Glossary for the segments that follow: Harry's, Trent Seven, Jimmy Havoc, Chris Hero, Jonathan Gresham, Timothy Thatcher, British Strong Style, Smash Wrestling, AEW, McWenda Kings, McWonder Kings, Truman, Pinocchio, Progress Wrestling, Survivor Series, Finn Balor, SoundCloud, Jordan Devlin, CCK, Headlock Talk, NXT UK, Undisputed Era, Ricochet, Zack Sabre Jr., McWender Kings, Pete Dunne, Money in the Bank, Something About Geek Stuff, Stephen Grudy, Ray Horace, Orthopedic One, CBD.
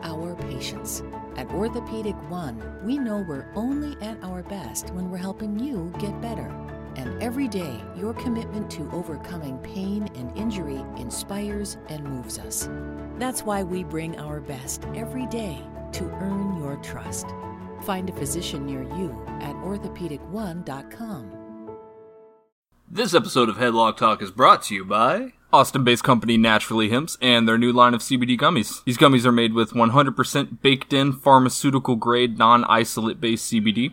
our patients. At Orthopedic One, we know we're only at our best when we're helping you get better. And every day, your commitment to overcoming pain and injury inspires and moves us. That's why we bring our best every day to earn your trust. Find a physician near you at orthopedicone.com. This episode of Headlock Talk is brought to you by Austin-based company Naturally Hemp's and their new line of CBD gummies. These gummies are made with 100% baked-in, pharmaceutical-grade, non-isolate-based CBD.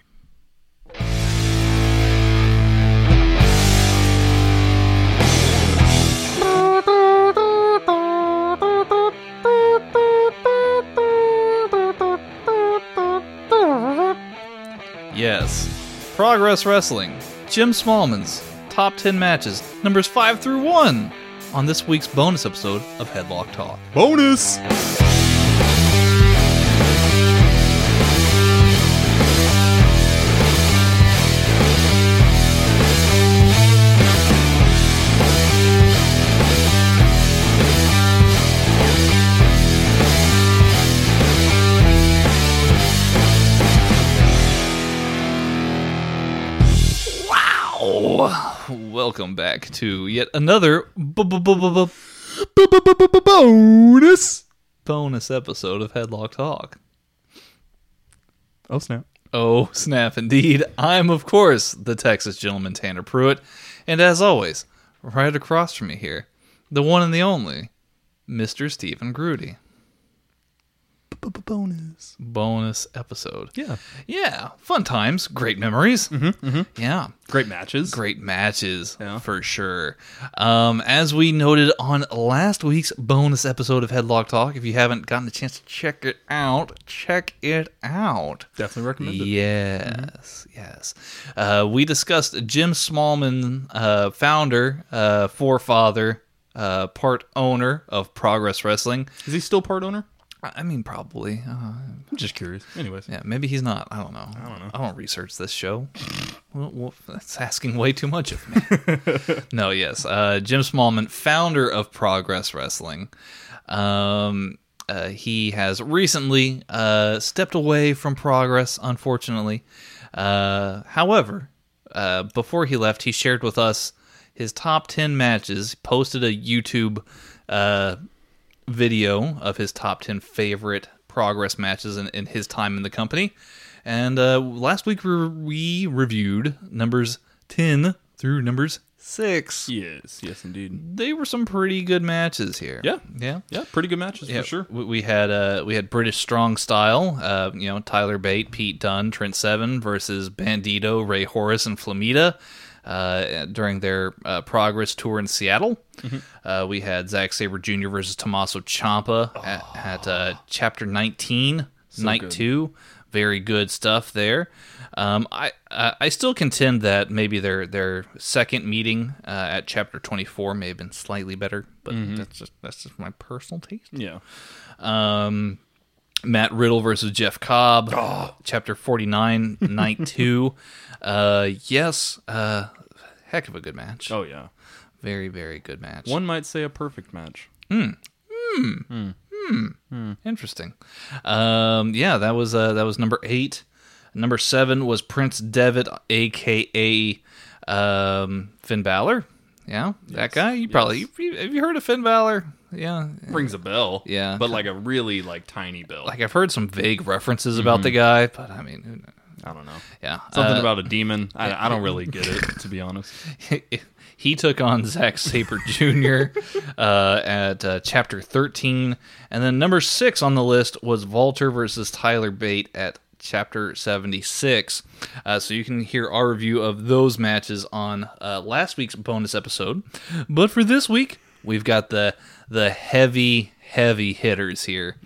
Yes. Progress Wrestling, Jim Smallman's Top 10 Matches, numbers 5 through 1, on this week's bonus episode of Headlock Talk. Bonus! Welcome back to yet another bonus episode of Headlock Talk. Oh, snap. Oh, snap, indeed. I'm, of course, the Texas gentleman, Tanner Pruitt. And as always, right across from me here, the one and the only, Mr. Stephen Grudy. Bonus episode. Yeah. Fun times. Great memories. Mm-hmm. Yeah. Great matches. Yeah. For sure. As we noted on last week's bonus episode of Headlock Talk, if you haven't gotten a chance to check it out. Definitely recommend it. Yes. Mm-hmm. Yes. We discussed Jim Smallman, founder, forefather, part owner of Progress Wrestling. Is he still part owner? I mean, probably. I'm just curious. Anyways. Yeah, maybe he's not. I don't know. I don't research this show. Well, that's asking way too much of me. No, yes. Jim Smallman, founder of Progress Wrestling. He has recently stepped away from Progress, unfortunately. However, before he left, he shared with us his top 10 matches, posted a YouTube video of his top 10 favorite Progress matches in his time in the company. And last week we reviewed numbers 10 through numbers 6. Yes, indeed. They were some pretty good matches here. Yeah, pretty good matches, yeah, for sure. We had British Strong Style, Tyler Bate, Pete Dunne, Trent Seven versus Bandito, Ray Horace, and Flamita. During their Progress tour in Seattle. Mm-hmm. We had Zack Sabre Jr. versus Tommaso Ciampa at Chapter 19, so Night 2. Very good stuff there. I still contend that maybe their second meeting at Chapter 24 may have been slightly better, but that's just my personal taste. Yeah. Matt Riddle versus Jeff Cobb, Chapter 49, Night 2. Heck of a good match. Oh, yeah. Very, very good match. One might say a perfect match. Interesting. That was number 8. Number 7 was Prince Devitt, a.k.a. Finn Balor. Yeah, yes. That guy. Have you heard of Finn Balor? Yeah. Rings a bell. Yeah. But like a really tiny bell. I've heard some vague references about the guy, but I mean, I don't know. Yeah. Something about a demon. I don't really get it, to be honest. He took on Zack Sabre Jr. At Chapter 13. And then number 6 on the list was Walter versus Tyler Bate at Chapter 76. So you can hear our review of those matches on last week's bonus episode. But for this week, we've got the heavy hitters here,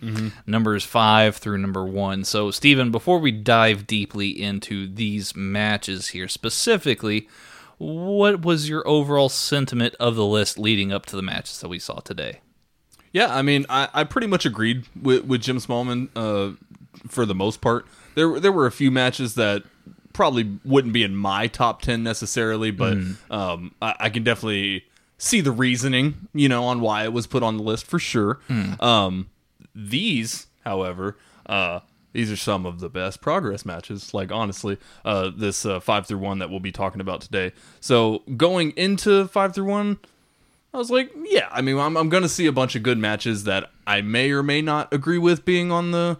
numbers 5 through number 1. So, Steven, before we dive deeply into these matches here specifically, what was your overall sentiment of the list leading up to the matches that we saw today? Yeah, I mean, I pretty much agreed with Jim Smallman for the most part. There were a few matches that probably wouldn't be in my top 10 necessarily, but I can definitely see the reasoning, on why it was put on the list for sure. These, however, these are some of the best Progress matches, honestly, this 5 through 1 that we'll be talking about today. So going into 5 through 1, I was like, yeah, I mean, I'm going to see a bunch of good matches that I may or may not agree with being on the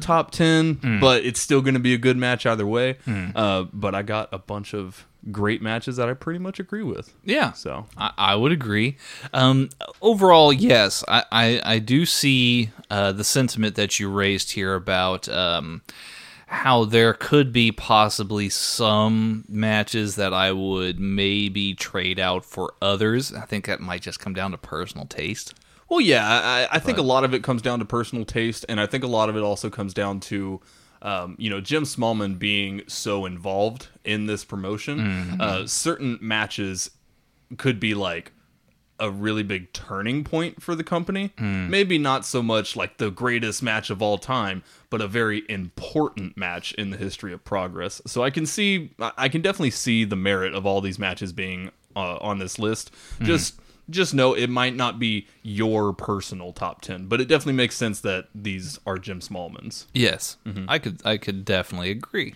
top 10, but it's still going to be a good match either way. But I got a bunch of great matches that I pretty much agree with. Yeah. So I would agree. Overall, yes, I do see the sentiment that you raised here about how there could be possibly some matches that I would maybe trade out for others. I think that might just come down to personal taste. Well, yeah, I think a lot of it comes down to personal taste, and I think a lot of it also comes down to Jim Smallman being so involved in this promotion. Certain matches could be a really big turning point for the company. Maybe not so much the greatest match of all time, but a very important match in the history of Progress. So I can definitely see the merit of all these matches being on this list. Just know it might not be your personal top 10, but it definitely makes sense that these are Jim Smallman's. Yes, I could definitely agree.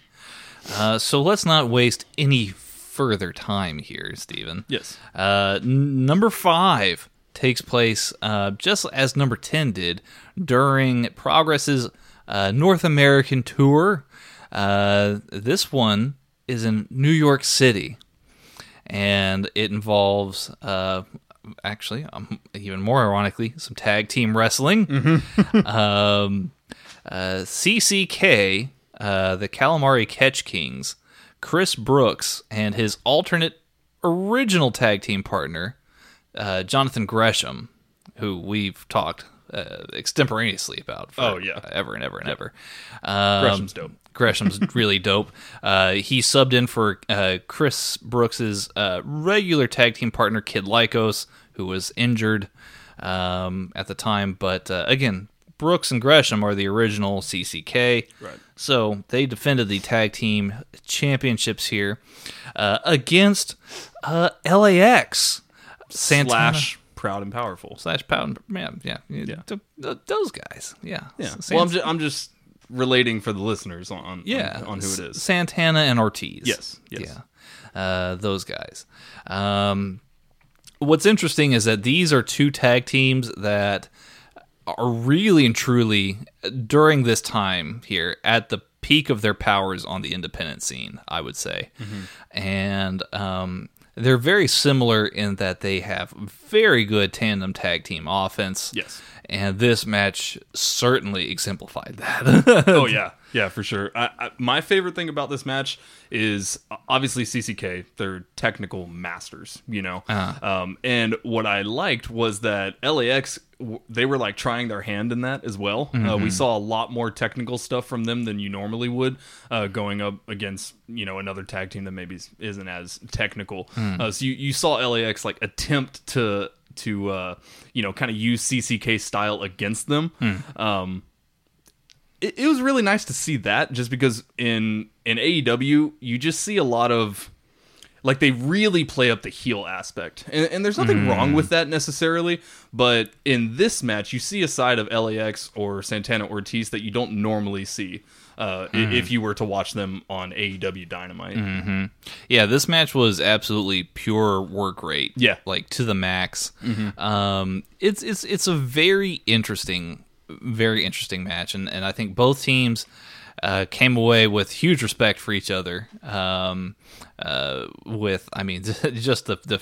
So let's not waste any further time here, Stephen. Yes. Number 5 takes place just as number 10 did during Progress's North American tour. This one is in New York City, and it involves... actually, even more ironically, some tag team wrestling. CCK, the Calamari Catch Kings, Chris Brookes, and his alternate original tag team partner, Jonathan Gresham, who we've talked extemporaneously about for ever and ever and ever. Gresham's dope. Gresham's really dope. He subbed in for Chris Brookes' regular tag team partner, Kid Lykos, who was injured at the time. But again, Brookes and Gresham are the original CCK. Right. So they defended the tag team championships here against LAX. Santana. Proud and Powerful. Those guys. Yeah. I'm just relating for the listeners on who it is. Santana and Ortiz. Yes. Yeah. Those guys. What's interesting is that these are two tag teams that are really and truly, during this time here, at the peak of their powers on the independent scene, I would say. And they're very similar in that they have very good tandem tag team offense. Yes. And this match certainly exemplified that. Oh, yeah. Yeah, for sure. My favorite thing about this match is, obviously, CCK. They're technical masters, And what I liked was that LAX they were like trying their hand in that as well. Mm-hmm. We saw a lot more technical stuff from them than you normally would, going up against, you know, another tag team that maybe isn't as technical. Mm. So you saw LAX like attempt to you know, kind of use CCK style against them. Mm. It was really nice to see that, just because in AEW you just see a lot of like they really play up the heel aspect, and there's nothing wrong with that necessarily, but in this match you see a side of LAX or Santana Ortiz that you don't normally see if you were to watch them on AEW Dynamite. Mm-hmm. Yeah, this match was absolutely pure work rate. Yeah, like to the max. Mm-hmm. It's a very interesting match, and I think both teams came away with huge respect for each other. Just the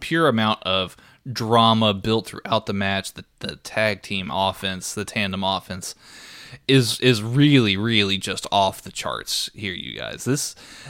pure amount of drama built throughout the match, the tag team offense, the tandem offense is really, really just off the charts here, you guys.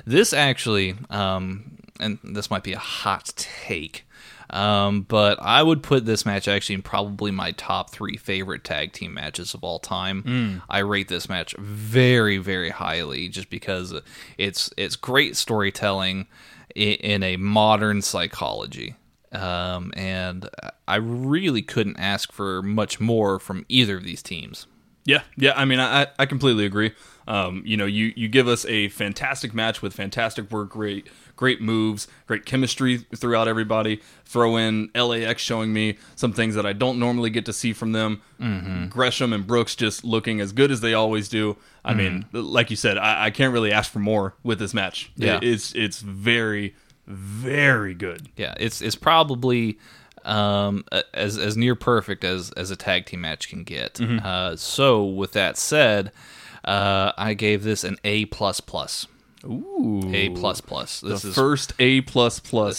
This actually, and this might be a hot take, but I would put this match actually in probably my top 3 favorite tag team matches of all time. Mm. I rate this match very, very highly, just because it's great storytelling in a modern psychology. And I really couldn't ask for much more from either of these teams. Yeah. I mean, I completely agree. You know, you give us a fantastic match with fantastic work rate, great moves, great chemistry throughout everybody. Throw in LAX showing me some things that I don't normally get to see from them. Mm-hmm. Gresham and Brookes just looking as good as they always do. I mean, like you said, I can't really ask for more with this match. Yeah. It's very, very good. Yeah, it's probably as near perfect as a tag team match can get. Mm-hmm. So with that said, I gave this an A++. Ooh, A++. This is the first A++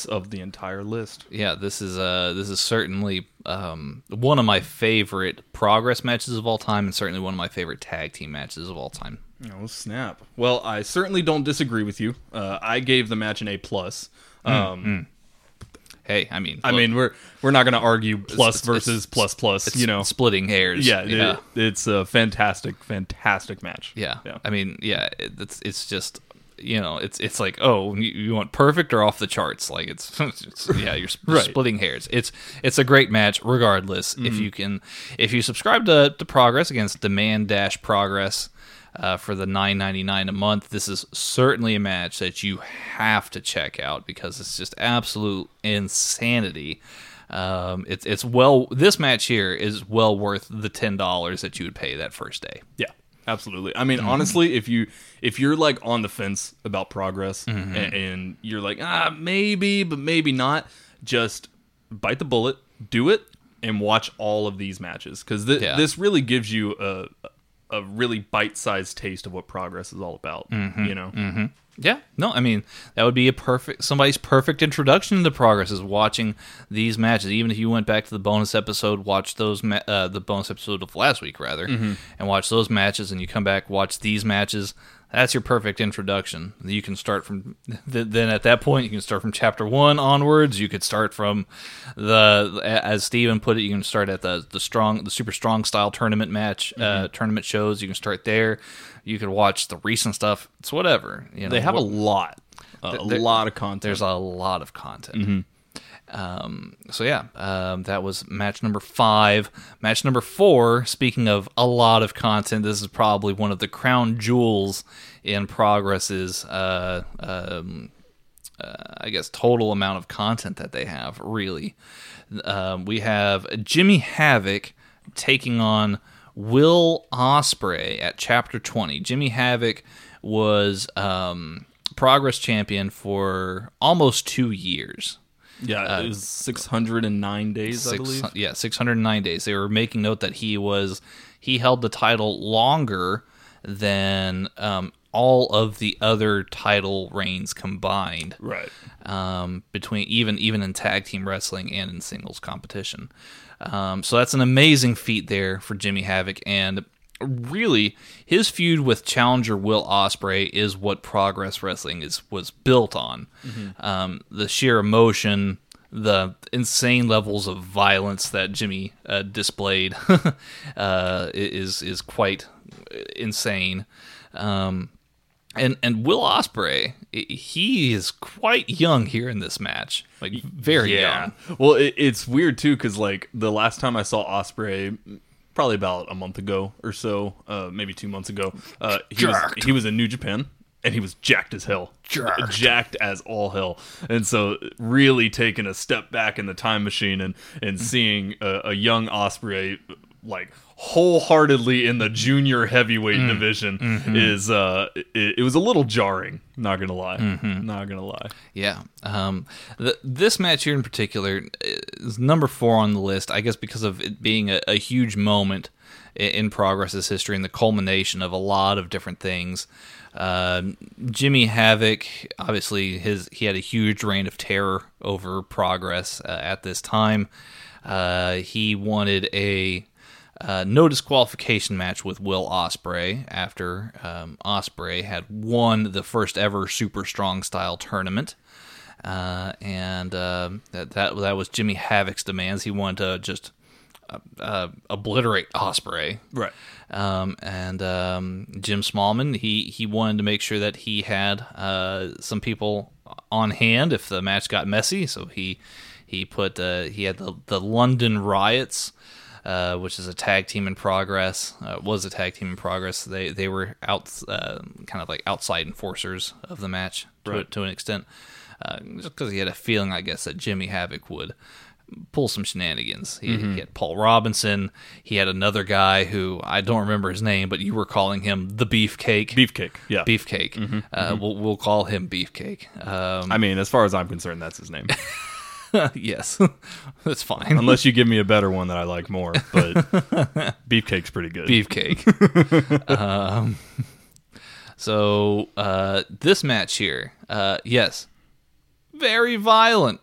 of the entire list. Yeah, this is certainly one of my favorite Progress matches of all time, and certainly one of my favorite tag team matches of all time. Oh snap! Well, I certainly don't disagree with you. I gave the match an A+. Hey, I mean, we're not going to argue plus versus plus. It's, you know, splitting hairs. Yeah. It's a fantastic match. Yeah. I mean, yeah, it's just, you know, it's like, oh, you want perfect or off the charts? Like it's yeah, you're right. Splitting hairs. It's a great match regardless. Mm-hmm. If you subscribe to Progress against demand-progress for the $9.99 a month, this is certainly a match that you have to check out because it's just absolute insanity. This match here is well worth the $10 that you would pay that first day. Yeah, absolutely. I mean, honestly, if you're like on the fence about Progress and you're like, maybe, but maybe not, just bite the bullet, do it, and watch all of these matches because this really gives you a really bite-sized taste of what Progress is all about, you know? Mm-hmm. Yeah. No, I mean, that would be somebody's perfect introduction to Progress is watching these matches. Even if you went back to the bonus episode, watch those, the bonus episode of last week, rather, and watch those matches, and you come back, watch these matches, that's your perfect introduction. You can start from, then at that point, you can start from chapter 1 onwards. You could start from as Steven put it, you can start at the super strong style tournament match, tournament shows. You can start there. You could watch the recent stuff. It's whatever. You know, they have a lot of content. There's a lot of content. Mm-hmm. That was match number 5. Match number 4, speaking of a lot of content, this is probably one of the crown jewels in Progress's, I guess, total amount of content that they have, really. We have Jimmy Havoc taking on Will Ospreay at Chapter 20. Jimmy Havoc was Progress champion for almost 2 years. Yeah, it was 609 days, I believe. Yeah, 609 days. They were making note that he held the title longer than all of the other title reigns combined. Right. Between even in tag team wrestling and in singles competition. So that's an amazing feat there for Jimmy Havoc, and really his feud with challenger Will Ospreay is what Progress Wrestling was built on. The sheer emotion, the insane levels of violence that Jimmy displayed is quite insane. And Will Ospreay, he is quite young here in this match, like very young. Well, it's weird too, because like the last time I saw Ospreay, probably about a month ago or so, maybe 2 months ago, he was in New Japan. And he was jacked as hell. Jacked as all hell. And so really taking a step back in the time machine and seeing a young Ospreay like wholeheartedly in the junior heavyweight division is it was a little jarring, not gonna lie. Yeah. This match here in particular is number 4 on the list, I guess because of it being a huge moment in Progress's history and the culmination of a lot of different things. Jimmy Havoc, obviously, he had a huge reign of terror over Progress at this time. He wanted a no disqualification match with Will Ospreay after Ospreay had won the first ever Super Strong Style tournament. That was Jimmy Havoc's demands. He wanted to just obliterate Ospreay, right? Jim Smallman, he wanted to make sure that he had some people on hand if the match got messy. So he had the London Riots, which is a tag team in Progress. Was a tag team in Progress. They were out, kind of like outside enforcers of the match to an extent, just because he had a feeling, I guess, that Jimmy Havoc would pull some shenanigans. He had Paul Robinson. He had another guy who I don't remember his name, but you were calling him the Beefcake. Beefcake. We'll call him Beefcake. I mean, as far as I'm concerned, that's his name. Yes, that's fine. Unless you give me a better one that I like more, but Beefcake's pretty good. Beefcake. So this match here, yes, very violent.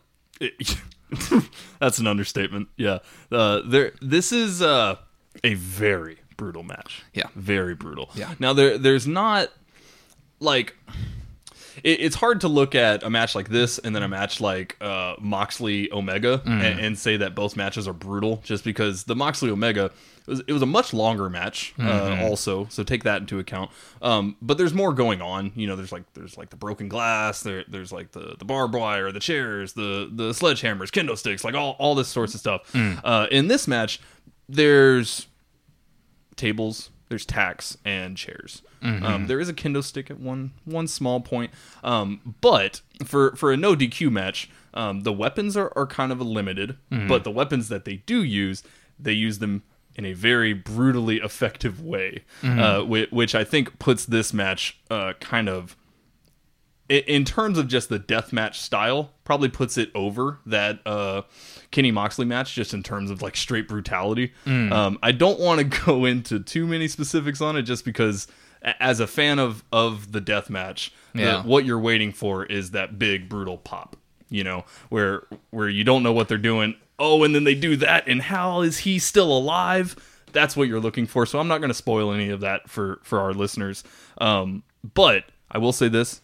That's an understatement. Yeah. This is a very brutal match. Yeah. Very brutal. Yeah. Now, there's not, like, it's hard to look at a match like this and then a match like Moxley Omega and say that both matches are brutal, just because the Moxley Omega, it was a much longer match also, so take that into account. But there's more going on. You know, there's like the broken glass, there's like the barbed wire, the chairs, the sledgehammers, kendo sticks, like all this sorts of stuff. In this match, there's tables, there's tacks and chairs. There is a kendo stick at one small point. But for a no DQ match, the weapons are kind of limited, but the weapons that they do use, they use them in a very brutally effective way, which I think puts this match kind of, in terms of just the deathmatch style, probably puts it over that Kenny Moxley match, just in terms of like straight brutality. I don't want to go into too many specifics on it, just because as a fan of the deathmatch, what you're waiting for is that big brutal pop, you know, where you don't know what they're doing. Oh, and then they do that, and how is he still alive? That's what you're looking for, so I'm not going to spoil any of that for our listeners. But I will say this,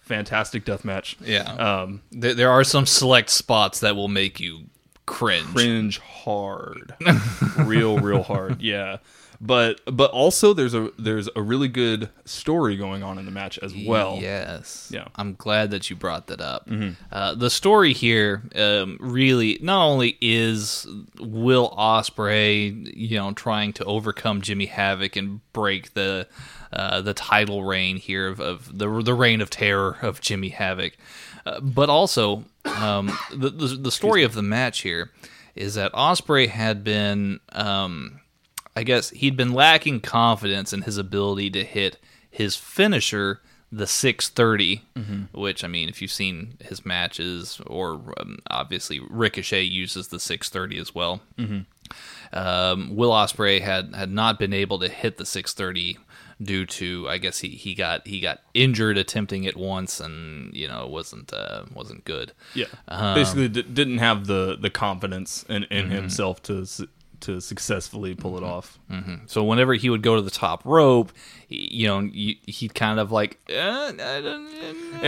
fantastic deathmatch. Yeah. There are some select spots that will make you cringe. Cringe hard. Real hard, yeah. But also there's a really good story going on in the match as well. Yes. Yeah. I'm glad that you brought that up. The story here really not only is Will Ospreay, you know, trying to overcome Jimmy Havoc and break the title reign here of the reign of terror of Jimmy Havoc, but also the story of the match here is that Ospreay had been. I guess he'd been lacking confidence in his ability to hit his finisher, the 630, which, I mean, if you've seen his matches, or obviously Ricochet uses the 630 as well. Will Ospreay had not been able to hit the 630 due to, I guess, he got injured attempting it once, and, you know, it wasn't good. Yeah, basically didn't have the confidence in himself to to successfully pull it off. Mm-hmm. So whenever he would go to the top rope, you know, he'd kind of like, yeah,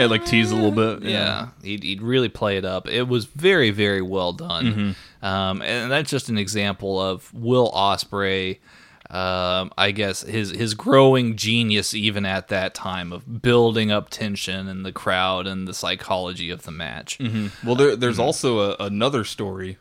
like tease a little bit. Yeah, he'd really play it up. It was very, very well done. Mm-hmm. And that's just an example of Will Ospreay. I guess his growing genius even at that time of building up tension in the crowd and the psychology of the match. Mm-hmm. Well, there's also another story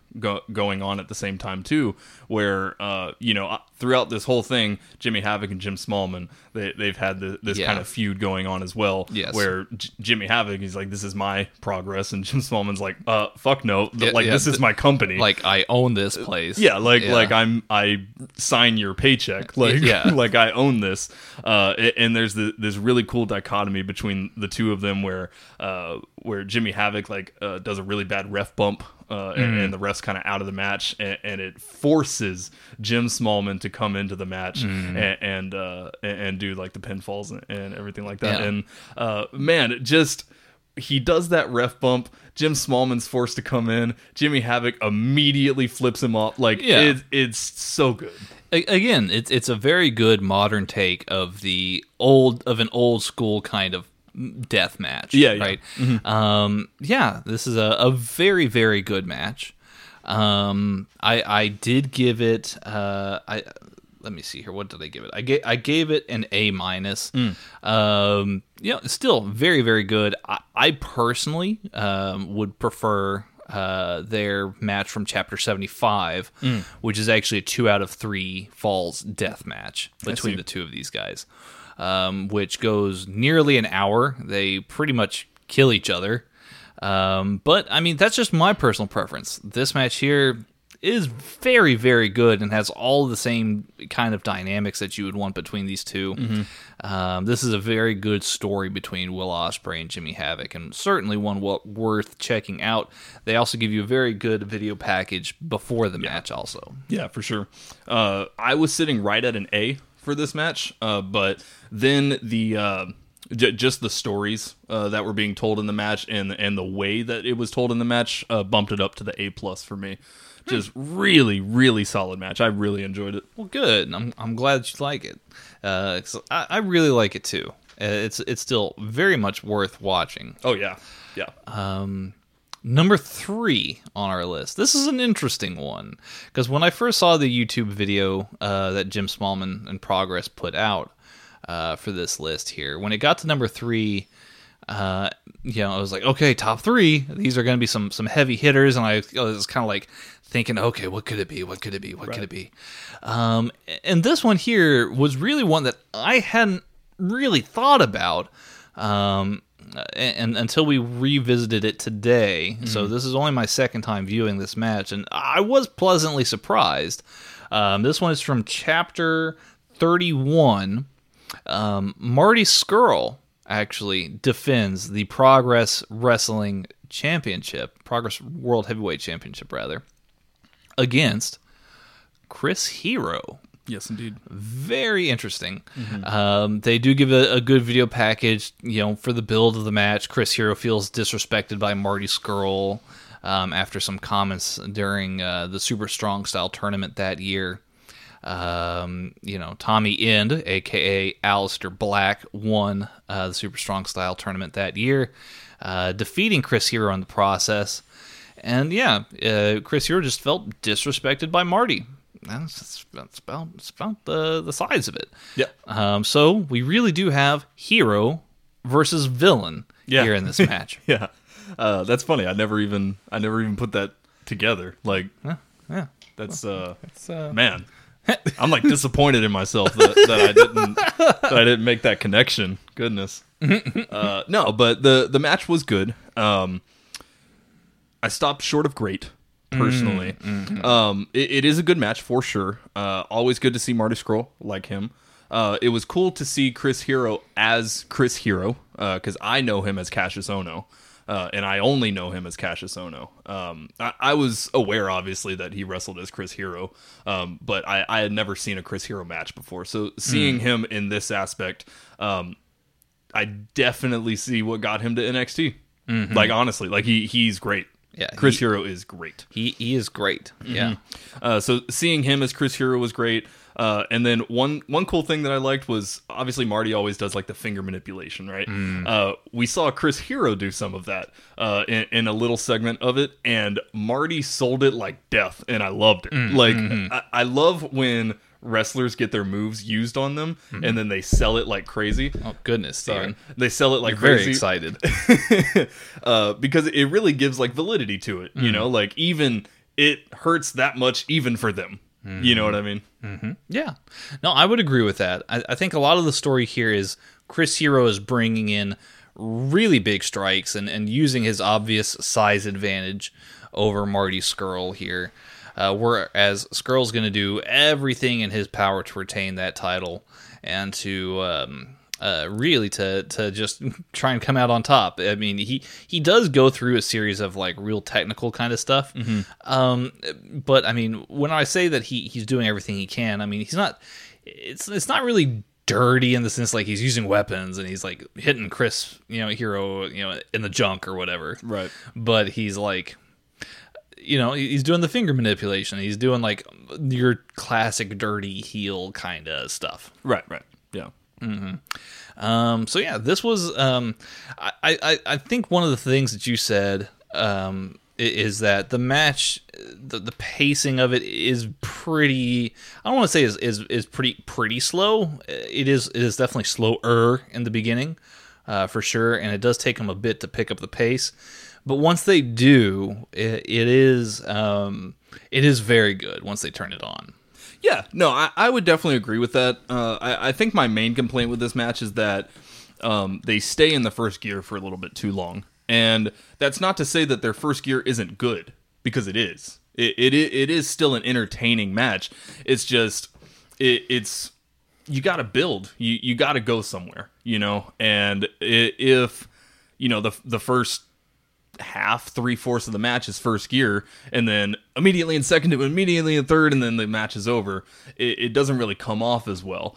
going on at the same time too, where you know, throughout this whole thing, Jimmy Havoc and Jim Smallman, they've had this kind of feud going on as well. Yes. Where Jimmy Havoc, he's like, "This is my Progress," and Jim Smallman's like, "Fuck no, this is my company. Like, I own this place. Yeah, like I sign your paycheck. Like, like I own this." And there's this really cool dichotomy between the two of them, where Jimmy Havoc does a really bad ref bump. And the ref's kind of out of the match, and it forces Jim Smallman to come into the match and do like the pinfalls and everything like that. Yeah. And man, it just, he does that ref bump. Jim Smallman's forced to come in. Jimmy Havoc immediately flips him off. Like it's so good. Again, it's a very good modern take of an old school kind of death match, right? Mm-hmm. This is a very, very good match. I did give it. Let me see here. What did I give it? I gave it an A-. Still very, very good. I personally would prefer their match from Chapter 75, which is actually a 2 out of 3 falls death match between the two of these guys. Which goes nearly an hour. They pretty much kill each other. But, I mean, that's just my personal preference. This match here is very, very good and has all the same kind of dynamics that you would want between these two. Mm-hmm. This is a very good story between Will Ospreay and Jimmy Havoc, and certainly one worth checking out. They also give you a very good video package before the match also. Yeah, for sure. I was sitting right at an A for this match, but then the just the stories that were being told in the match and the way that it was told in the match bumped it up to the A+ for me. Just really, really solid match. I really enjoyed it. Well, good. I'm glad that you like it. I really like it too. It's still very much worth watching. Oh yeah. Number 3 on our list. This is an interesting one, because when I first saw the YouTube video that Jim Smallman and Progress put out for this list here, when it got to number 3, I was like, okay, top 3. These are going to be some heavy hitters, and I was kind of like thinking, okay, what could it be? What could it be? What could it be? And this one here was really one that I hadn't really thought about. And until we revisited it today, so this is only my second time viewing this match, and I was pleasantly surprised. This one is from Chapter 31. Marty Scurll actually defends the Progress Wrestling Championship, Progress World Heavyweight Championship, rather, against Chris Hero. Yes, indeed. Very interesting. Mm-hmm. They do give a good video package, you know, for the build of the match. Chris Hero feels disrespected by Marty Scurll after some comments during the Super Strong Style tournament that year. Tommy End, a.k.a. Alistair Black, won the Super Strong Style tournament that year, defeating Chris Hero in the process. And, Chris Hero just felt disrespected by Marty. That's about the size of it. Yeah. So we really do have hero versus villain here in this match. Yeah. That's funny. I never even put that together. Like, yeah. That's man. I'm like disappointed in myself that I didn't make that connection. Goodness. No, but the match was good. I stopped short of great. Personally, it is a good match for sure. Always good to see Marty Scurll, like him. It was cool to see Chris Hero as Chris Hero, because I know him as Kassius Ohno, and I only know him as Kassius Ohno. I was aware, obviously, that he wrestled as Chris Hero, but I had never seen a Chris Hero match before. So seeing him in this aspect, I definitely see what got him to NXT. Like, honestly, like he's great. Yeah, Chris Hero is great. He is great. Mm-hmm. Yeah. So seeing him as Chris Hero was great. And then one cool thing that I liked was obviously Marty always does like the finger manipulation, right? Mm. We saw Chris Hero do some of that in a little segment of it, and Marty sold it like death, and I loved it. I love when wrestlers get their moves used on them, and then they sell it like crazy. Oh goodness, Steven. They sell it like crazy. Very excited. Because it really gives like validity to it, you know, like even it hurts that much even for them. You know what I mean? Mm-hmm. Yeah. No, I would agree with that. I think a lot of the story here is Chris Hero is bringing in really big strikes and using his obvious size advantage over Marty Scurll here. Whereas Skrull's going to do everything in his power to retain that title and to really to just try and come out on top. I mean, he does go through a series of like real technical kind of stuff. Mm-hmm. But I mean, when I say that he's doing everything he can, I mean he's not. It's not really dirty in the sense like he's using weapons and he's like hitting Chris, you know, Hero, you know, in the junk or whatever. Right. But he's like, you know, he's doing the finger manipulation. He's doing like your classic dirty heel kind of stuff. Right. Yeah. Mm-hmm. So yeah, this was. I think one of the things that you said is that the match, the pacing of it is pretty. I don't want to say is pretty slow. It is definitely slower in the beginning, for sure, and it does take them a bit to pick up the pace. But once they do, it is very good once they turn it on. Yeah, no, I would definitely agree with that. I think my main complaint with this match is that they stay in the first gear for a little bit too long. And that's not to say that their first gear isn't good, because it is. It is still an entertaining match. It's just, it's you got to build. You got to go somewhere, you know? And if, you know, the first half, 3/4 of the match is first gear, and then immediately in second, and immediately in third, and then the match is over, it doesn't really come off as well.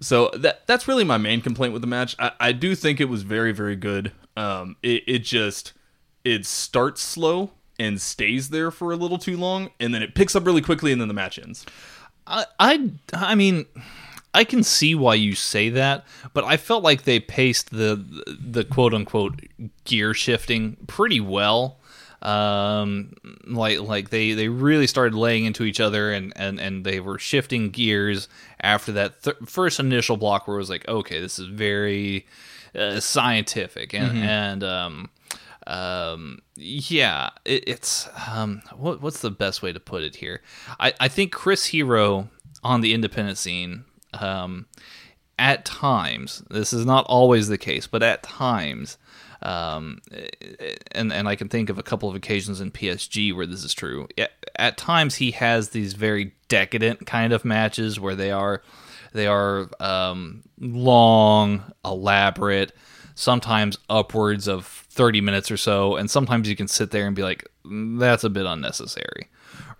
So that's really my main complaint with the match. I do think it was very, very good. It starts slow and stays there for a little too long, and then it picks up really quickly, and then the match ends. I mean, I can see why you say that, but I felt like they paced the quote unquote gear shifting pretty well. They really started laying into each other, and they were shifting gears after that first initial block where it was like, okay, this is very scientific, and yeah, it's what's the best way to put it here? I think Chris Hero on the independent scene, at times, this is not always the case, but at times, and I can think of a couple of occasions in PSG where this is true. At times, he has these very decadent kind of matches where they are long, elaborate, sometimes upwards of 30 minutes or so, and sometimes you can sit there and be like, that's a bit unnecessary.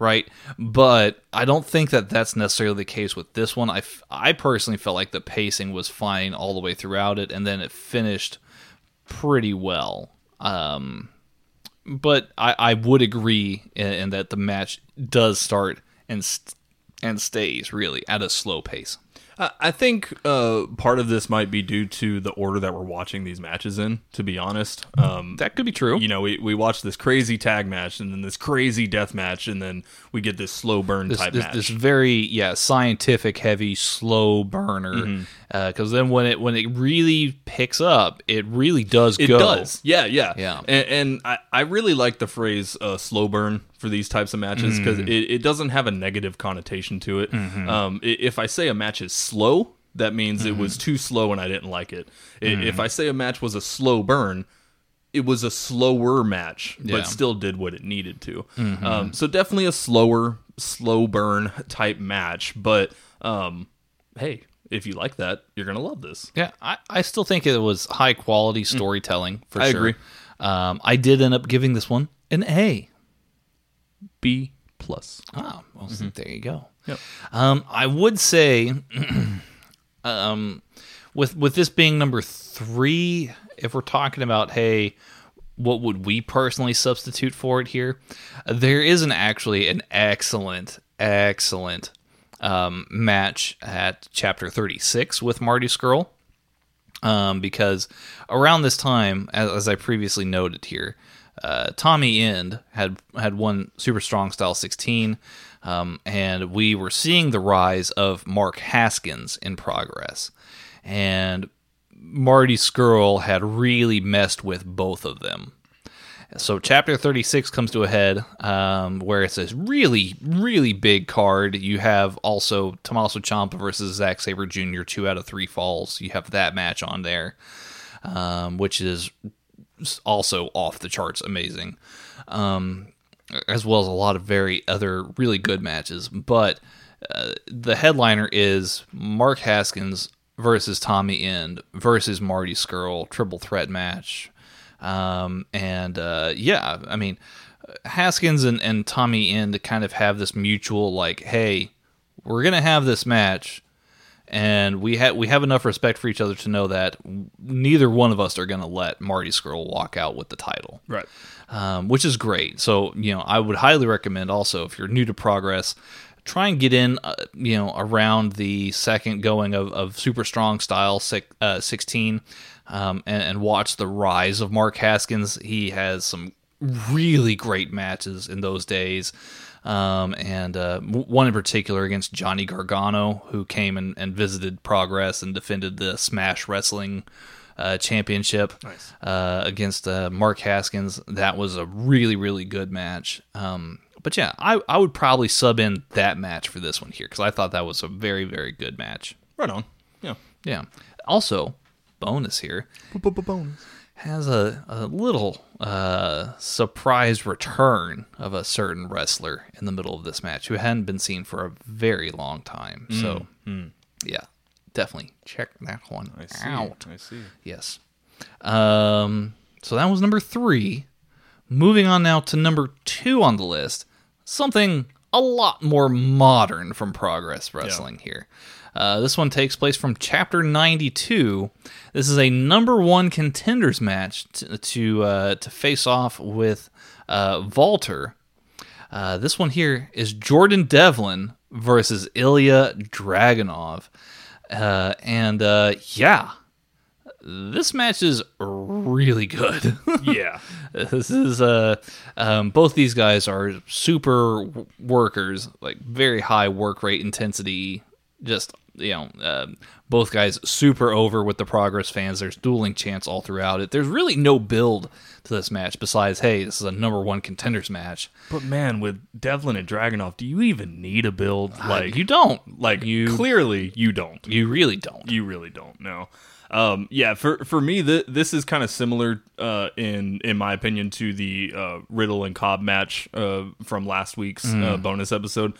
Right, but I don't think that that's necessarily the case with this one. I personally felt like the pacing was fine all the way throughout it, and then it finished pretty well. But I would agree in that the match does start and stays really at a slow pace. I think part of this might be due to the order that we're watching these matches in, to be honest. That could be true. You know, we watch this crazy tag match, and then this crazy death match, and then we get this slow burn type match. This very, scientific heavy slow burner. Mm-hmm. Because then when it really picks up, it really does go. It does, yeah. And I really like the phrase slow burn for these types of matches, because it doesn't have a negative connotation to it. Mm-hmm. If I say a match is slow, that means it was too slow and I didn't like it. If I say a match was a slow burn, it was a slower match, but still did what it needed to. Mm-hmm. So definitely a slower, slow burn type match, but hey, if you like that, you're going to love this. Yeah, I still think it was high-quality storytelling, for sure. I agree. I did end up giving this one an A. B+. Ah, well, there you go. Yep. I would say, with this being number 3, if we're talking about, hey, what would we personally substitute for it here? There is actually an excellent match at Chapter 36 with Marty Scurll, because around this time, as I previously noted here, Tommy End had won Super Strong Style 16, and we were seeing the rise of Mark Haskins in Progress, and Marty Scurll had really messed with both of them. So Chapter 36 comes to a head, where it's a really, really big card. You have also Tommaso Ciampa versus Zack Sabre Jr., 2 out of 3 falls. You have that match on there, which is also off the charts amazing, as well as a lot of very other really good matches. But the headliner is Mark Haskins versus Tommy End versus Marty Scurll, triple threat match. Yeah, I mean, Haskins and Tommy End kind of have this mutual, like, hey, we're going to have this match, and we have enough respect for each other to know that neither one of us are going to let Marty Scurll walk out with the title. Right. Which is great. So, you know, I would highly recommend also, if you're new to Progress, try and get in, around the second going of Super Strong Style 16, and watch the rise of Mark Haskins. He has some really great matches in those days, and one in particular against Johnny Gargano, who came and visited Progress and defended the Smash Wrestling championship. Nice. Against Mark Haskins. That was a really, really good match. But yeah, I would probably sub in that match for this one here, because I thought that was a very, very good match. Right on. Yeah. Yeah. Also, bonus here. Bonus. Has a little surprise return of a certain wrestler in the middle of this match who hadn't been seen for a very long time. So, yeah, definitely check that one out. I see. Yes. So that was number 3. Moving on now to number 2 on the list, something a lot more modern from Progress Wrestling here. This one takes place from Chapter 92. This is a number 1 contenders match to face off with Walter. This one here is Jordan Devlin versus Ilya Dragunov. This match is really good. Yeah. This is, both these guys are super workers, like very high work rate intensity. Just, both guys super over with the Progress fans. There's dueling chants all throughout it. There's really no build to this match besides, hey, this is a number 1 contenders match. But man, with Devlin and Dragunov, do you even need a build? Like, you don't. Like, clearly you don't. You really don't. You really don't, no. For me, this is kind of similar, in my opinion, to the Riddle and Cobb match from last week's bonus episode.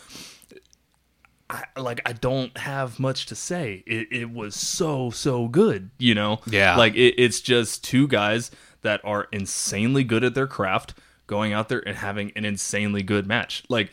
I don't have much to say. It was so good, you know? Yeah. Like, it's just two guys that are insanely good at their craft going out there and having an insanely good match. Like,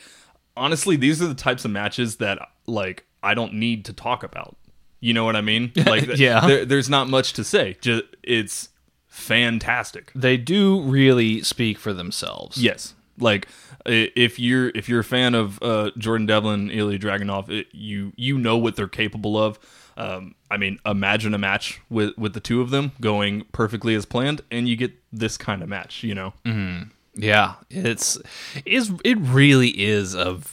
honestly, these are the types of matches that, like, I don't need to talk about. You know what I mean? Like, yeah. There's not much to say. Just, it's fantastic. They do really speak for themselves. Yes. Like, if you're a fan of Jordan Devlin, Ilya Dragunov, you know what they're capable of. I mean, imagine a match with the two of them going perfectly as planned, and you get this kind of match. You know. Mm-hmm. Yeah, it really is an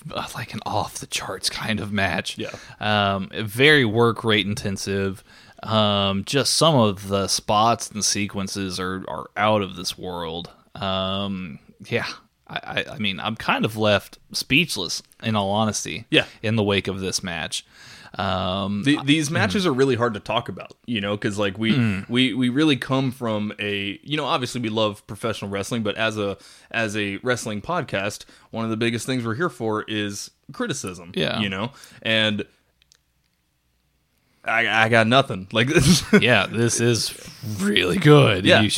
off the charts kind of match. Yeah, very work rate intensive. Just some of the spots and sequences are out of this world. I mean, I'm kind of left speechless, in all honesty. Yeah. In the wake of this match. These matches are really hard to talk about, you know, because like we really come from a, you know, obviously we love professional wrestling, but as a wrestling podcast, one of the biggest things we're here for is criticism. Yeah, you know, and I got nothing like this. Yeah, this is really good. Yeah, you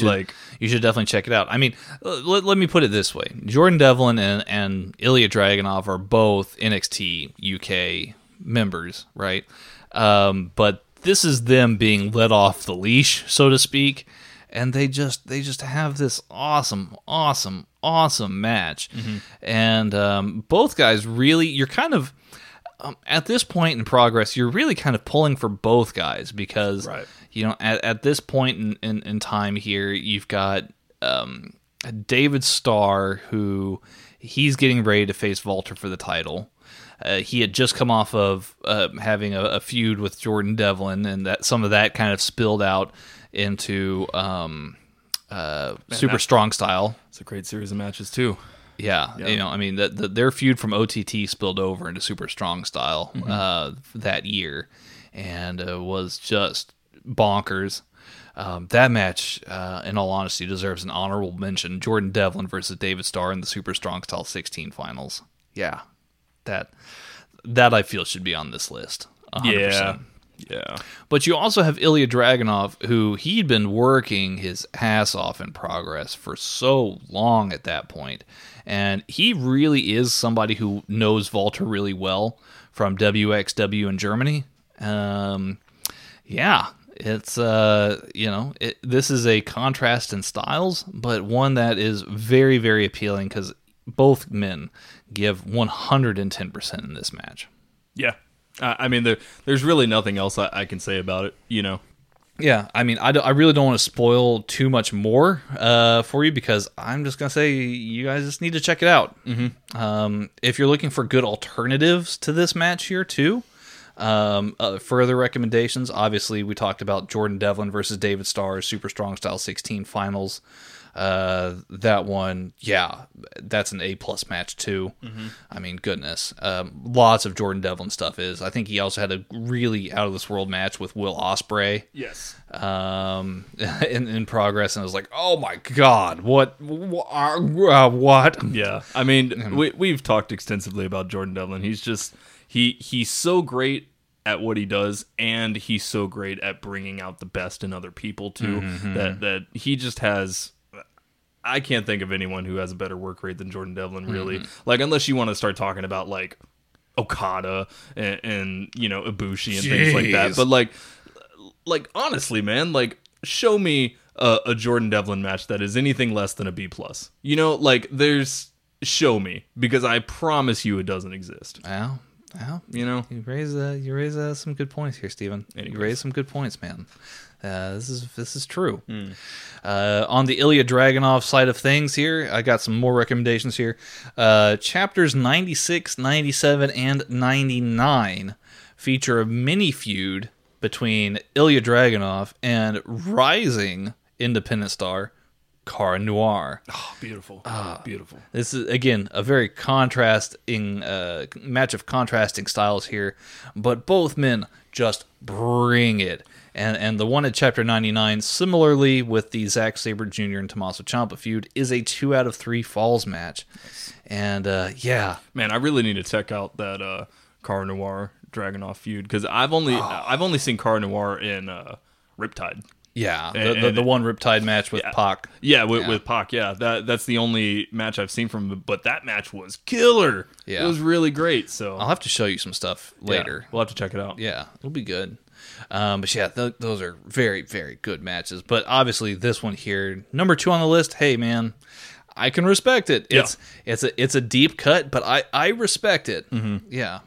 should definitely check it out. I mean, let me put it this way: Jordan Devlin and Ilya Dragunov are both NXT UK members, right? But this is them being let off the leash, so to speak, and they just have this awesome match. Mm-hmm. And both guys really, you're kind of at this point in Progress, you're really kind of pulling for both guys because, right, you know, at this point in time here, you've got David Starr, who he's getting ready to face Walter for the title. He had just come off of having a feud with Jordan Devlin, and that some of that kind of spilled out into Super Strong Style. It's a great series of matches too. Yeah, yeah. You know, I mean, their feud from OTT spilled over into Super Strong Style that year, and was just bonkers. That match, in all honesty, deserves an honorable mention. Jordan Devlin versus David Starr in the Super Strong Style 16 finals. Yeah. That I feel should be on this list. 100%. Yeah. But you also have Ilya Dragunov, who he'd been working his ass off in Progress for so long at that point. And he really is somebody who knows Walter really well from WXW in Germany. Yeah, it's, you know, this is a contrast in styles, but one that is very, very appealing because both men give 110% in this match. Yeah. I mean, there's really nothing else I can say about it, you know. Yeah, I mean, I really don't want to spoil too much more for you because I'm just going to say you guys just need to check it out. Mm-hmm. If you're looking for good alternatives to this match here, too, further recommendations, obviously, we talked about Jordan Devlin versus David Starr, Super Strong Style 16 finals. That one, yeah, that's an A+ match too. Mm-hmm. I mean, goodness, lots of Jordan Devlin stuff is. I think he also had a really out of this world match with Will Ospreay. Yes. In Progress, and I was like, oh my god, what? Yeah, I mean, we've talked extensively about Jordan Devlin. He's just he's so great at what he does, and he's so great at bringing out the best in other people too. Mm-hmm. That he just has. I can't think of anyone who has a better work rate than Jordan Devlin, really. Mm-hmm. Like, unless you want to start talking about, like, Okada and you know, Ibushi and things like that. But, like honestly, man, like, show me a Jordan Devlin match that is anything less than a B+. You know, like, show me, because I promise you it doesn't exist. Wow. You know? You raise some good points here, Steven. Anyways. You raise some good points, man. This is true. Mm. On the Ilya Dragunov side of things here, I got some more recommendations here. Chapters 96, 97, and 99 feature a mini feud between Ilya Dragunov and rising independent star Cara Noir. Oh, beautiful. Beautiful. This is, again, a very contrasting match of contrasting styles here, but both men just bring it. And the one at Chapter 99, similarly with the Zack Sabre Jr. and Tommaso Ciampa feud, is a 2 out of 3 falls match. Nice. And, yeah. Man, I really need to check out that Cara Noir Dragunov feud, because I've only seen Cara Noir in Riptide. Yeah, the one Riptide match with Pac. Yeah, with Pac, yeah. That's the only match I've seen from him, but that match was killer. Yeah. It was really great. So I'll have to show you some stuff later. Yeah, we'll have to check it out. Yeah, it'll be good. But yeah, those are very, very good matches. But obviously, this one here, number 2 on the list. Hey, man, I can respect it. Yeah. It's a deep cut, but I respect it. Mm-hmm. Yeah,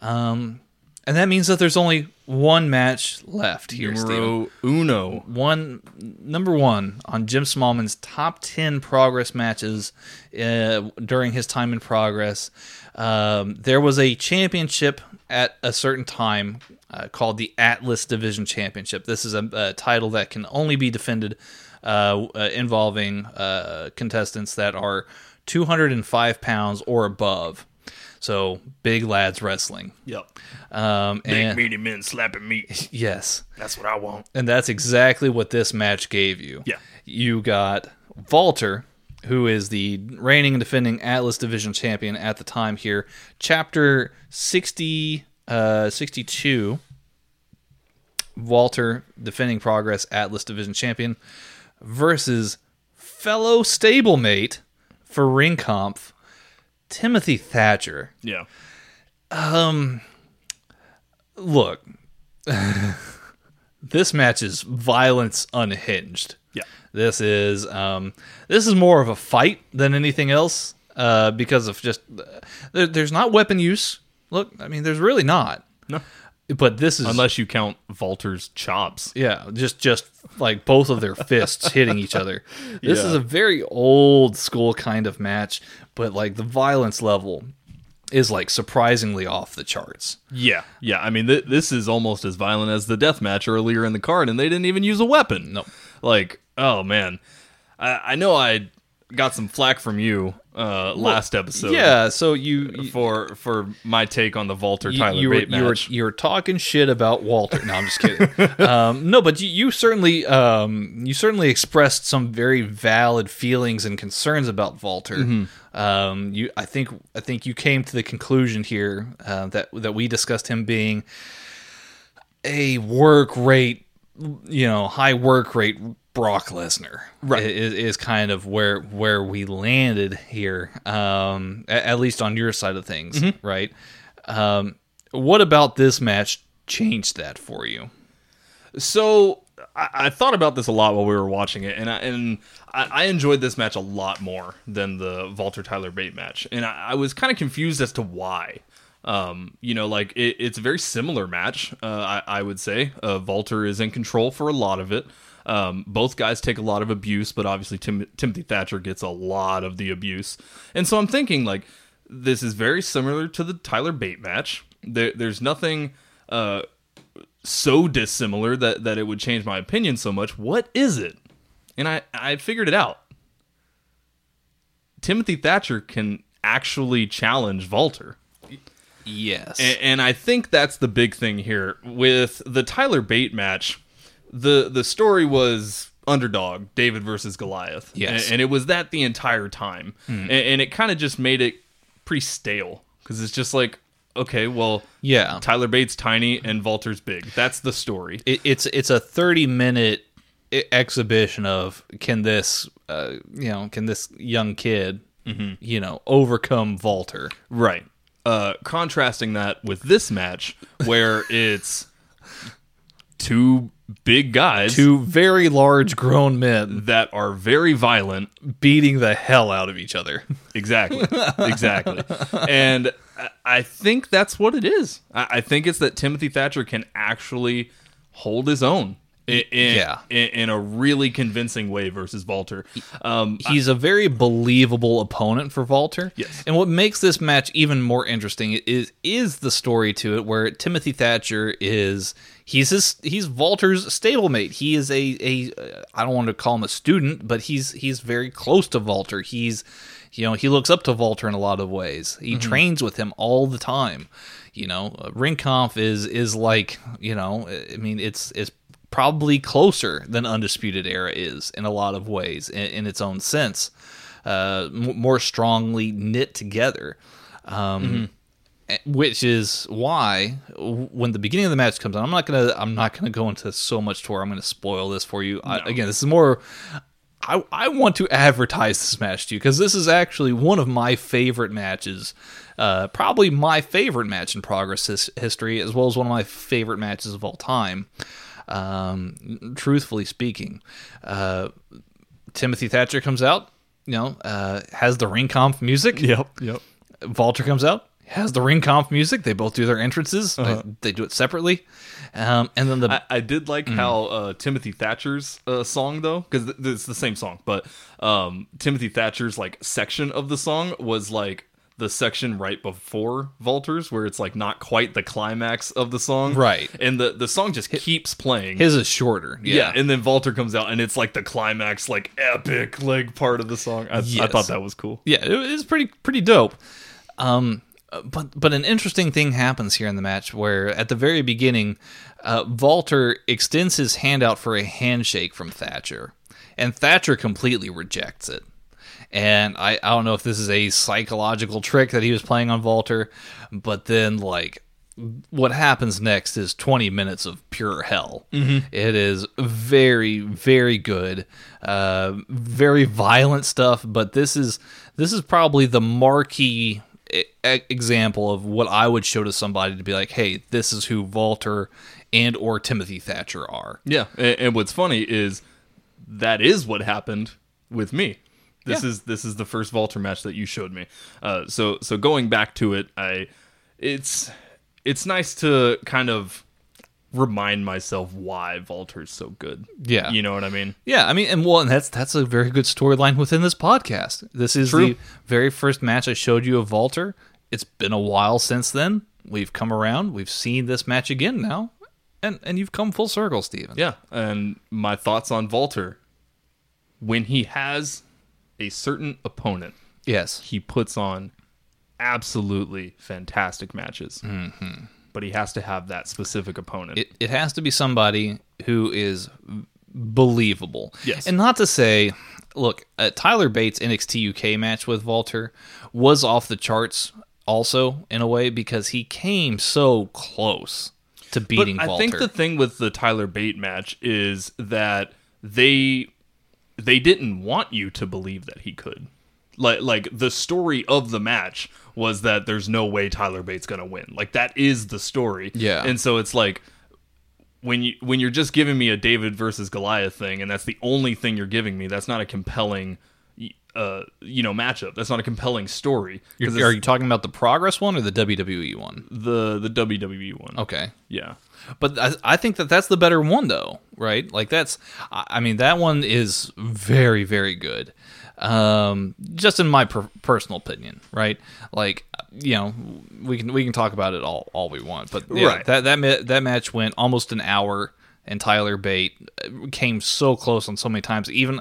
and that means that there's only one match left here. Numero uno. Number one on Jim Smallman's top 10 Progress matches during his time in Progress. There was a championship at a certain time called the Atlas Division Championship. This is a title that can only be defended involving contestants that are 205 pounds or above. So, big lads wrestling. Yep. Big meaty men slapping meat. Yes. That's what I want. And that's exactly what this match gave you. Yeah. You got Walter, who is the reigning and defending Atlas Division champion at the time here. Chapter 62, Walter, defending Progress Atlas Division champion, versus fellow stablemate for Ringkampf, Timothy Thatcher. Yeah. Look, this match is violence unhinged. Yeah, this is more of a fight than anything else because of just there's not weapon use. Look, I mean, there's really not. No. But this is... Unless you count Walter's chops. Yeah, just like both of their fists hitting each other. This is a very old school kind of match, but like the violence level is like surprisingly off the charts. Yeah, yeah. I mean, this is almost as violent as the death match earlier in the card, and they didn't even use a weapon. No. Like, oh man. I know I got some flack from you last episode. Yeah, so you for my take on the Walter Tyler Bate match. You were talking shit about Walter. No, I'm just kidding. No, but you certainly expressed some very valid feelings and concerns about Walter. Mm-hmm. I think you came to the conclusion here that we discussed him being a work rate, high work rate Brock Lesnar, right, is kind of where we landed here, at least on your side of things, mm-hmm. right? What about this match changed that for you? So I thought about this a lot while we were watching it, and I enjoyed this match a lot more than the Walter Tyler Bate match, and I was kind of confused as to why. It's a very similar match, I would say. Walter is in control for a lot of it. Both guys take a lot of abuse, but obviously Timothy Thatcher gets a lot of the abuse. And so I'm thinking, like, this is very similar to the Tyler Bate match. There's nothing so dissimilar that it would change my opinion so much. What is it? And I figured it out. Timothy Thatcher can actually challenge Walter. Yes. And I think that's the big thing here. With the Tyler Bate match, The story was underdog, David versus Goliath. Yes. And it was that the entire time. Mm. And it kind of just made it pretty stale. Because it's just like, okay, well, yeah, Tyler Bate's tiny and Walter's big. That's the story. It's a 30-minute exhibition of can this young kid, mm-hmm. Overcome Walter. Right. Contrasting that with this match where it's two big guys, two very large grown men that are very violent, beating the hell out of each other. Exactly. And I think that's what it is. I think it's that Timothy Thatcher can actually hold his own in a really convincing way versus Walter. He's a very believable opponent for Walter. Yes. And what makes this match even more interesting is the story to it, where Timothy Thatcher is... He's Walter's stablemate. He is a I don't want to call him a student, but he's very close to Walter. He's, he looks up to Walter in a lot of ways. He mm-hmm. trains with him all the time. Ringkampf is like, it's probably closer than Undisputed Era is in a lot of ways in its own sense, more strongly knit together. Mm-hmm. Which is why, when the beginning of the match comes on, I'm not gonna go into so much to where I'm gonna spoil this for you. No. This is more. I want to advertise this match to you because this is actually one of my favorite matches, probably my favorite match in Progress history, as well as one of my favorite matches of all time. Truthfully speaking, Timothy Thatcher comes out, has the Ringkampf music. Yep. Walter comes out. Has the Ringkampf music. They both do their entrances. Uh-huh. They do it separately. And then I did like how Timothy Thatcher's song, though, because it's the same song, but Timothy Thatcher's like section of the song was like the section right before Walter's, where it's like not quite the climax of the song. Right. And the song just keeps playing. His is shorter. Yeah. And then Walter comes out and it's like the climax, like epic leg part of the song. I thought that was cool. Yeah, it was pretty dope. But an interesting thing happens here in the match where at the very beginning, Walter extends his hand out for a handshake from Thatcher, and Thatcher completely rejects it. And I don't know if this is a psychological trick that he was playing on Walter, but then like what happens next is 20 minutes of pure hell. Mm-hmm. It is very, very good, very violent stuff. But this is probably the marquee example of what I would show to somebody to be like, hey, this is who Walter and or Timothy Thatcher are. Yeah, and what's funny is that is what happened with me. This is the first Walter match that you showed me. So going back to it, it's nice to kind of remind myself why Walter's so good. Yeah. You know what I mean? Yeah, I mean, and that's a very good storyline within this podcast. This is True. The very first match I showed you of Walter. It's been a while since then. We've come around. We've seen this match again now. And you've come full circle, Steven. Yeah, and my thoughts on Walter. When he has a certain opponent, yes, he puts on absolutely fantastic matches. Mm-hmm. But he has to have that specific opponent. It has to be somebody who is believable. Yes. And not to say, look, Tyler Bates' NXT UK match with Walter was off the charts also, in a way, because he came so close to beating Walter. I think the thing with the Tyler Bate match is that they didn't want you to believe that he could. Like the story of the match was that there's no way Tyler Bate's gonna win. Like, that is the story. Yeah. And so it's like, when you're just giving me a David versus Goliath thing, and that's the only thing you're giving me, that's not a compelling matchup. That's not a compelling story. Are you talking about the Progress one or the WWE one? The WWE one. Okay. Yeah. But I think that's the better one, though, right? Like, that one is very, very good. Just in my personal opinion, right? Like, you know, we can talk about it all we want, but yeah, right. that match went almost an hour, and Tyler Bate came so close on so many times. Even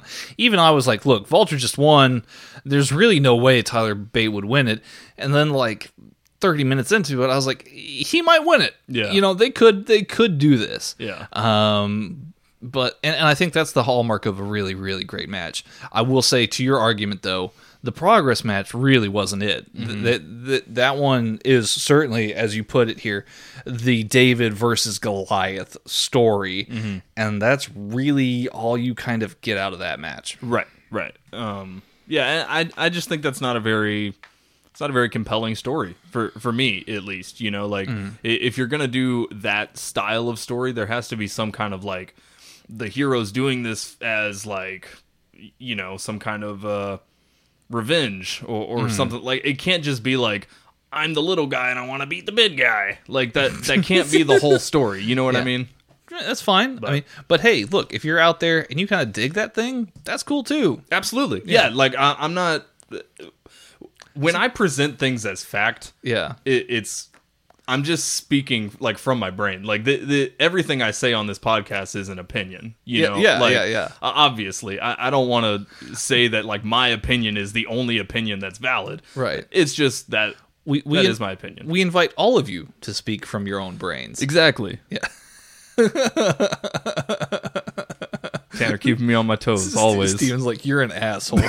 I was like, look, Vulture just won. There's really no way Tyler Bate would win it. And then, like, 30 minutes into it, I was like, he might win it. Yeah. You know, they could do this. Yeah. But and I think that's the hallmark of a really, really great match. I will say, to your argument, though, the Progress match really wasn't it. Mm-hmm. That one is certainly, as you put it here, the David versus Goliath story. Mm-hmm. And that's really all you kind of get out of that match. Right. I just think that's not a very compelling story for me, at least. You know, like, if you're going to do that style of story, there has to be some kind of, like, the hero's doing this as, like, you know, some kind of revenge or something. Like, it can't just be like, I'm the little guy and I want to beat the big guy. Like, that can't be the whole story. You know what I mean? That's fine. But hey, look, if you're out there and you kind of dig that thing, that's cool too. Absolutely. Yeah. Like, I'm not. When I present things as fact, yeah, it's. I'm just speaking, like, from my brain. Like, the everything I say on this podcast is an opinion. You know? Yeah. Obviously, I don't want to say that, like, my opinion is the only opinion that's valid. Right. It's just that that is my opinion. We invite all of you to speak from your own brains. Exactly. Yeah. Tanner keeping me on my toes, always. Steven's like, you're an asshole.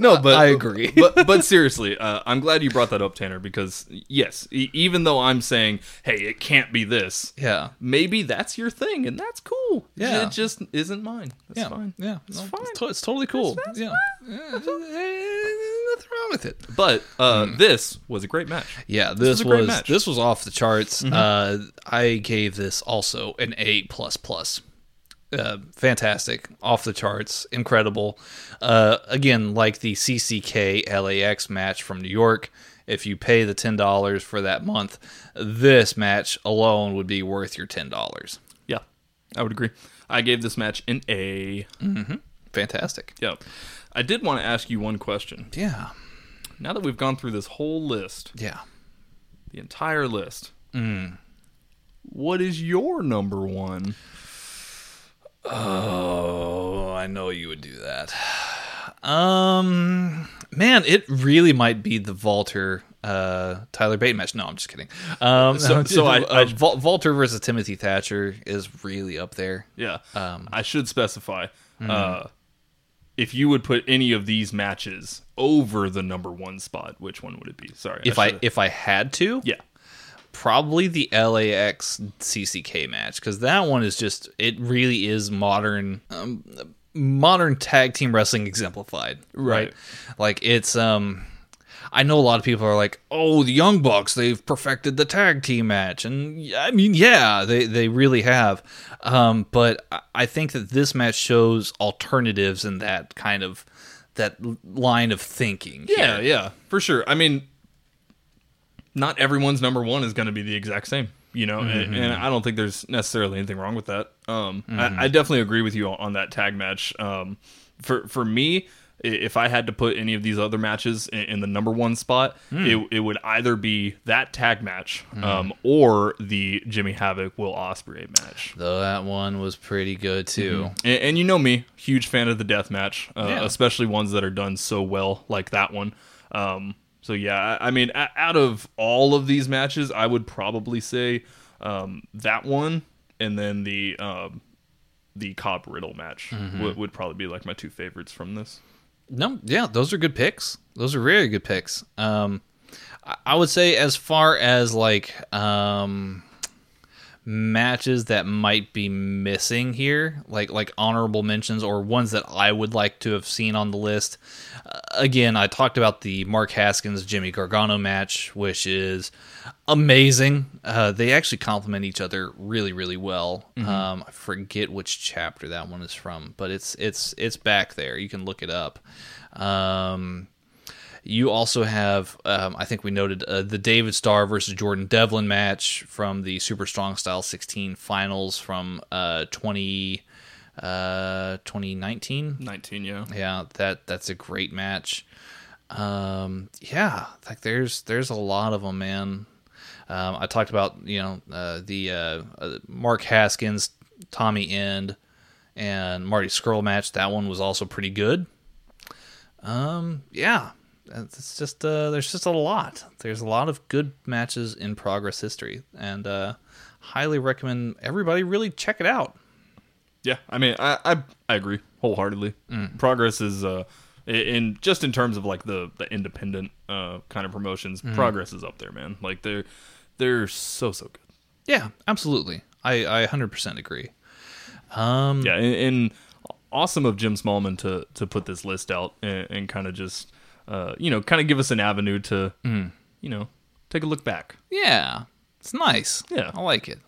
No, but I agree. but seriously, I'm glad you brought that up, Tanner, because yes, even though I'm saying, hey, it can't be this. Yeah. Maybe that's your thing, and that's cool. Yeah. It just isn't mine. That's fine. Yeah. It's fine. It's totally cool. That's nothing wrong with it. But this was a great match. Yeah, this was off the charts. Mm-hmm. I gave this also an A++. Fantastic, off the charts, incredible. Again, like the CCK LAX match from New York, if you pay the $10 for that month, this match alone would be worth your $10. Yeah, I would agree. I gave this match an A. Mm-hmm. Fantastic. Yeah. I did want to ask you one question. Yeah. Now that we've gone through this whole list, the entire list, what is your number one? Oh, I know you would do that. Man, it really might be the Walter Tyler Bate match. No, I'm just kidding. Walter versus Timothy Thatcher is really up there. Yeah. I should specify if you would put any of these matches over the number one spot, which one would it be? Sorry. If I had to? Yeah. Probably the LAX CCK match, because that one is just, it really is modern tag team wrestling exemplified, right? Like, it's I know a lot of people are like, oh, the Young Bucks, they've perfected the tag team match. And I mean, yeah, they really have. But I think that this match shows alternatives in that kind of, that line of thinking. Yeah, yeah, for sure. I mean, not everyone's number one is going to be the exact same, you know, mm-hmm. and I don't think there's necessarily anything wrong with that. Mm-hmm. I definitely agree with you on that tag match. For me, if I had to put any of these other matches in the number one spot, it would either be that tag match or the Jimmy Havoc Will Ospreay match. Though that one was pretty good too. Mm-hmm. And you know me, huge fan of the death match, especially ones that are done so well like that one. So yeah, I mean, out of all of these matches, I would probably say that one and then the Cobb Riddle match would probably be like my two favorites from this. No, yeah, those are good picks. Those are very good picks. I would say as far as like matches that might be missing here, like honorable mentions or ones that I would like to have seen on the list. Again, I talked about the Mark Haskins Jimmy Gargano match, which is amazing. They actually complement each other really, really well. Mm-hmm. I forget which chapter that one is from, but it's back there. You can look it up. You also have, I think we noted, the David Starr versus Jordan Devlin match from the Super Strong Style 16 finals from 2019? 19, yeah. Yeah, that's a great match. Yeah, like there's a lot of them, man. I talked about, you know, the Mark Haskins, Tommy End, and Marty Scurll match. That one was also pretty good. Yeah. It's just there's just a lot. There's a lot of good matches in Progress history, and highly recommend everybody really check it out. Yeah, I mean, I agree wholeheartedly. Progress is in terms of like the independent kind of promotions, Progress is up there, man. Like they're so good. Yeah, absolutely. I 100% agree. Yeah, and awesome of Jim Smallman to put this list out and kind of just. You know, kind of give us an avenue to, you know, take a look back. Yeah, it's nice. Yeah, I like it.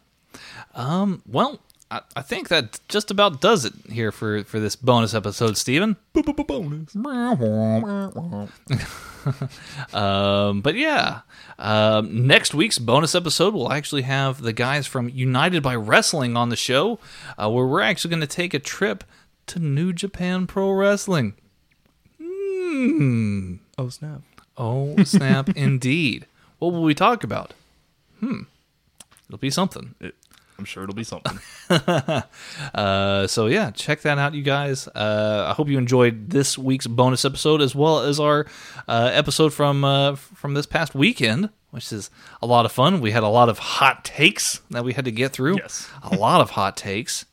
Well, I think that just about does it here for this bonus episode, Steven. Bonus. But yeah, next week's bonus episode, we'll actually have the guys from United by Wrestling on the show, where we're actually going to take a trip to New Japan Pro Wrestling. Oh, snap. Oh, snap, indeed. What will we talk about? It'll be something. I'm sure it'll be something. So, yeah, check that out, you guys. I hope you enjoyed this week's bonus episode as well as our episode from this past weekend, which is a lot of fun. We had a lot of hot takes that we had to get through. Yes. A lot of hot takes.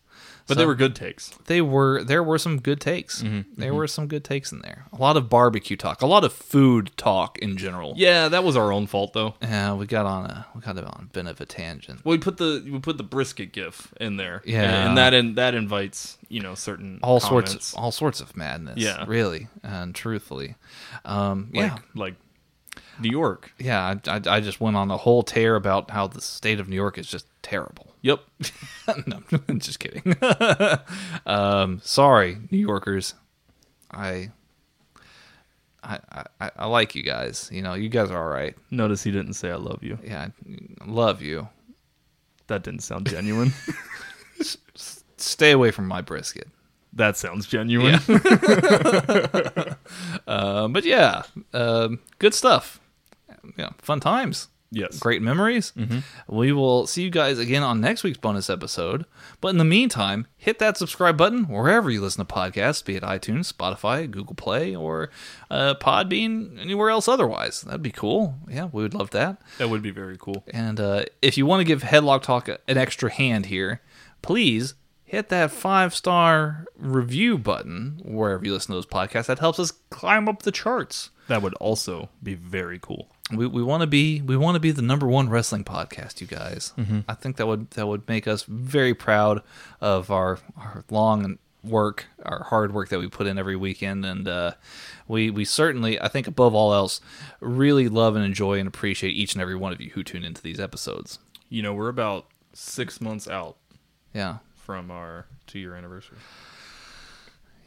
But so, they were good takes. There were some good takes. Mm-hmm. There were some good takes in there. A lot of barbecue talk, a lot of food talk in general. Yeah, that was our own fault though. Yeah, we got on a bit of a tangent. Well, we put the brisket gif in there. Yeah, and that invites, you know, certain all sorts of madness. Yeah, really and truthfully, like New York. Yeah, I just went on a whole tear about how the state of New York is just terrible. Yep. No, I'm just kidding. Sorry, New Yorkers. I like you guys. You know, you guys are all right. Notice he didn't say I love you. Yeah, I love you. That didn't sound genuine. Stay away from my brisket. That sounds genuine. Yeah. But yeah, good stuff. Yeah, fun times. Yes. Great memories. Mm-hmm. We will see you guys again on next week's bonus episode. But in the meantime, hit that subscribe button wherever you listen to podcasts, be it iTunes, Spotify, Google Play, or Podbean, anywhere else otherwise. That'd be cool. Yeah, we would love that. That would be very cool. And if you want to give Headlock Talk an extra hand here, please hit that 5-star review button wherever you listen to those podcasts. That helps us climb up the charts. That would also be very cool. We want to be the number one wrestling podcast, you guys. Mm-hmm. I think that would make us very proud of our long and work, our hard work that we put in every weekend, and we certainly, I think above all else, really love and enjoy and appreciate each and every one of you who tune into these episodes. You know, we're about 6 months out from our 2-year anniversary.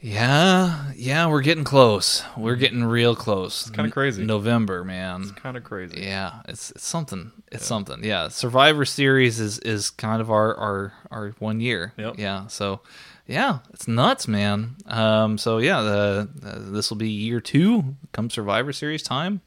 Yeah, we're getting close. We're getting real close. It's kind of crazy. November, man. It's kind of crazy. Yeah, it's something. It's something. Yeah, Survivor Series is kind of our 1 year. Yep. Yeah, so, yeah, it's nuts, man. So, yeah, this will be year 2, come Survivor Series time.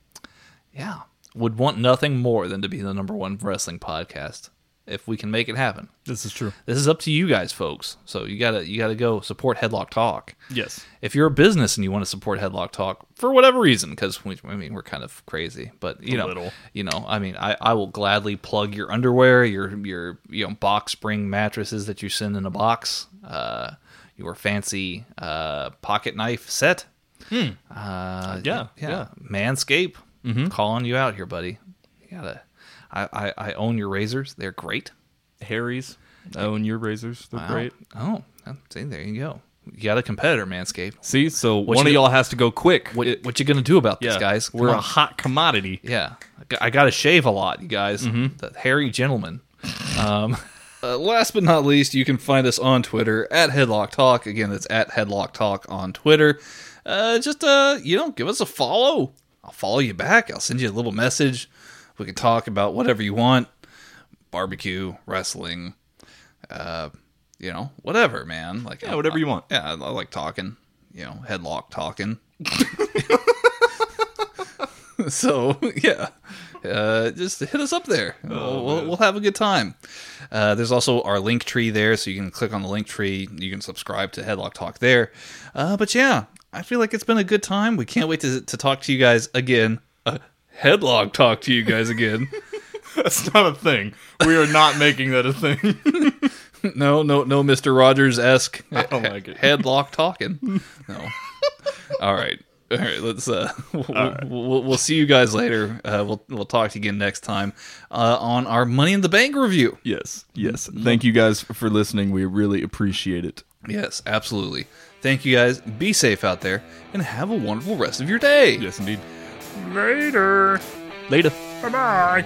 Yeah, would want nothing more than to be the #1 wrestling podcast. If we can make it happen. This is true. This is up to you guys, folks. So you gotta go support Headlock Talk. Yes. If you're a business and you want to support Headlock Talk for whatever reason, because I mean, we're kind of crazy, but I will gladly plug your underwear, your box spring mattresses that you send in a box, your fancy pocket knife set. Yeah. Manscaped. Mm-hmm. Calling you out here, buddy. You gotta. I own your razors. They're great. Harry's. I own your razors. They're great. Oh, see, there you go. You got a competitor, Manscaped. See, so one of y'all has to go quick. What you gonna do about this, guys? We're a hot commodity. Yeah, I gotta shave a lot, you guys. Mm-hmm. The hairy gentleman. Last but not least, you can find us on Twitter at Headlock Talk. Again, it's at Headlock Talk on Twitter. Give us a follow. I'll follow you back. I'll send you a little message. We can talk about whatever you want, barbecue, wrestling, whatever, man. Like, yeah, whatever you want. Yeah, I like talking, Headlock Talking. So, yeah, just hit us up there. We'll have a good time. There's also our link tree there, so you can click on the link tree. You can subscribe to Headlock Talk there. But, yeah, I feel like it's been a good time. We can't wait to talk to you guys again. Headlock Talk to you guys again. That's not a thing. We are not making that a thing. No, Mr. Rogers-esque. I don't like it. Headlock Talking. No. All right. Let's. We'll see you guys later. We'll talk to you again next time on our Money in the Bank review. Yes. Thank you guys for listening. We really appreciate it. Yes, absolutely. Thank you guys. Be safe out there and have a wonderful rest of your day. Yes, indeed. Later. Bye-bye.